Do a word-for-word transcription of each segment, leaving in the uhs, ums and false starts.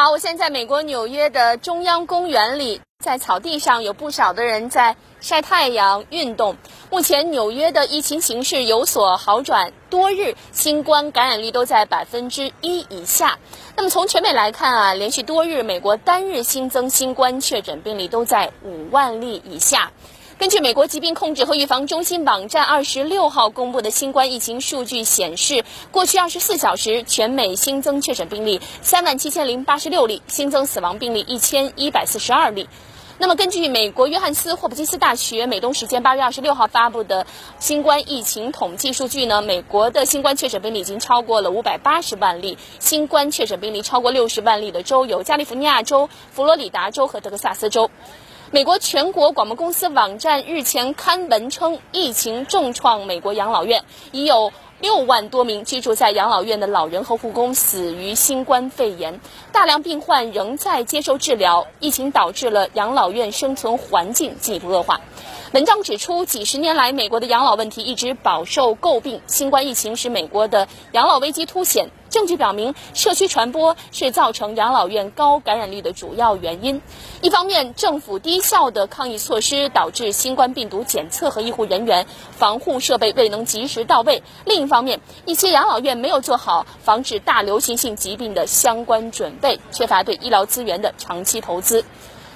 好，我现在在美国纽约的中央公园里，在草地上有不少的人在晒太阳运动。目前纽约的疫情形势有所好转，多日新冠感染率都在百分之一以下。那么从全美来看啊，连续多日美国单日新增新冠确诊病例都在五万例以下。根据美国疾病控制和预防中心网站二十六号公布的新冠疫情数据显示，过去二十四小时全美新增确诊病例三万七千零八十六例，新增死亡病例一千一百四十二例。那么，根据美国约翰斯霍普金斯大学美东时间八月二十六号发布的新冠疫情统计数据呢，美国的新冠确诊病例已经超过了五百八十万例，新冠确诊病例超过六十万例的州有加利福尼亚州、佛罗里达州和德克萨斯州。美国全国广播公司网站日前刊文称，疫情重创美国养老院，已有六万多名居住在养老院的老人和护工死于新冠肺炎，大量病患仍在接受治疗，疫情导致了养老院生存环境进一步恶化。文章指出，几十年来，美国的养老问题一直饱受诟病，新冠疫情使美国的养老危机凸显。证据表明，社区传播是造成养老院高感染率的主要原因。一方面，政府低效的抗疫措施导致新冠病毒检测和医护人员防护设备未能及时到位；另一方面，一些养老院没有做好防止大流行性疾病的相关准备，缺乏对医疗资源的长期投资。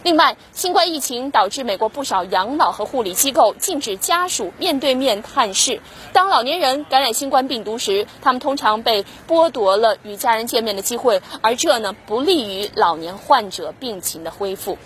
另外，新冠疫情导致美国不少养老和护理机构禁止家属面对面探视。当老年人感染新冠病毒时，他们通常被剥夺了与家人见面的机会，而这呢，不利于老年患者病情的恢复。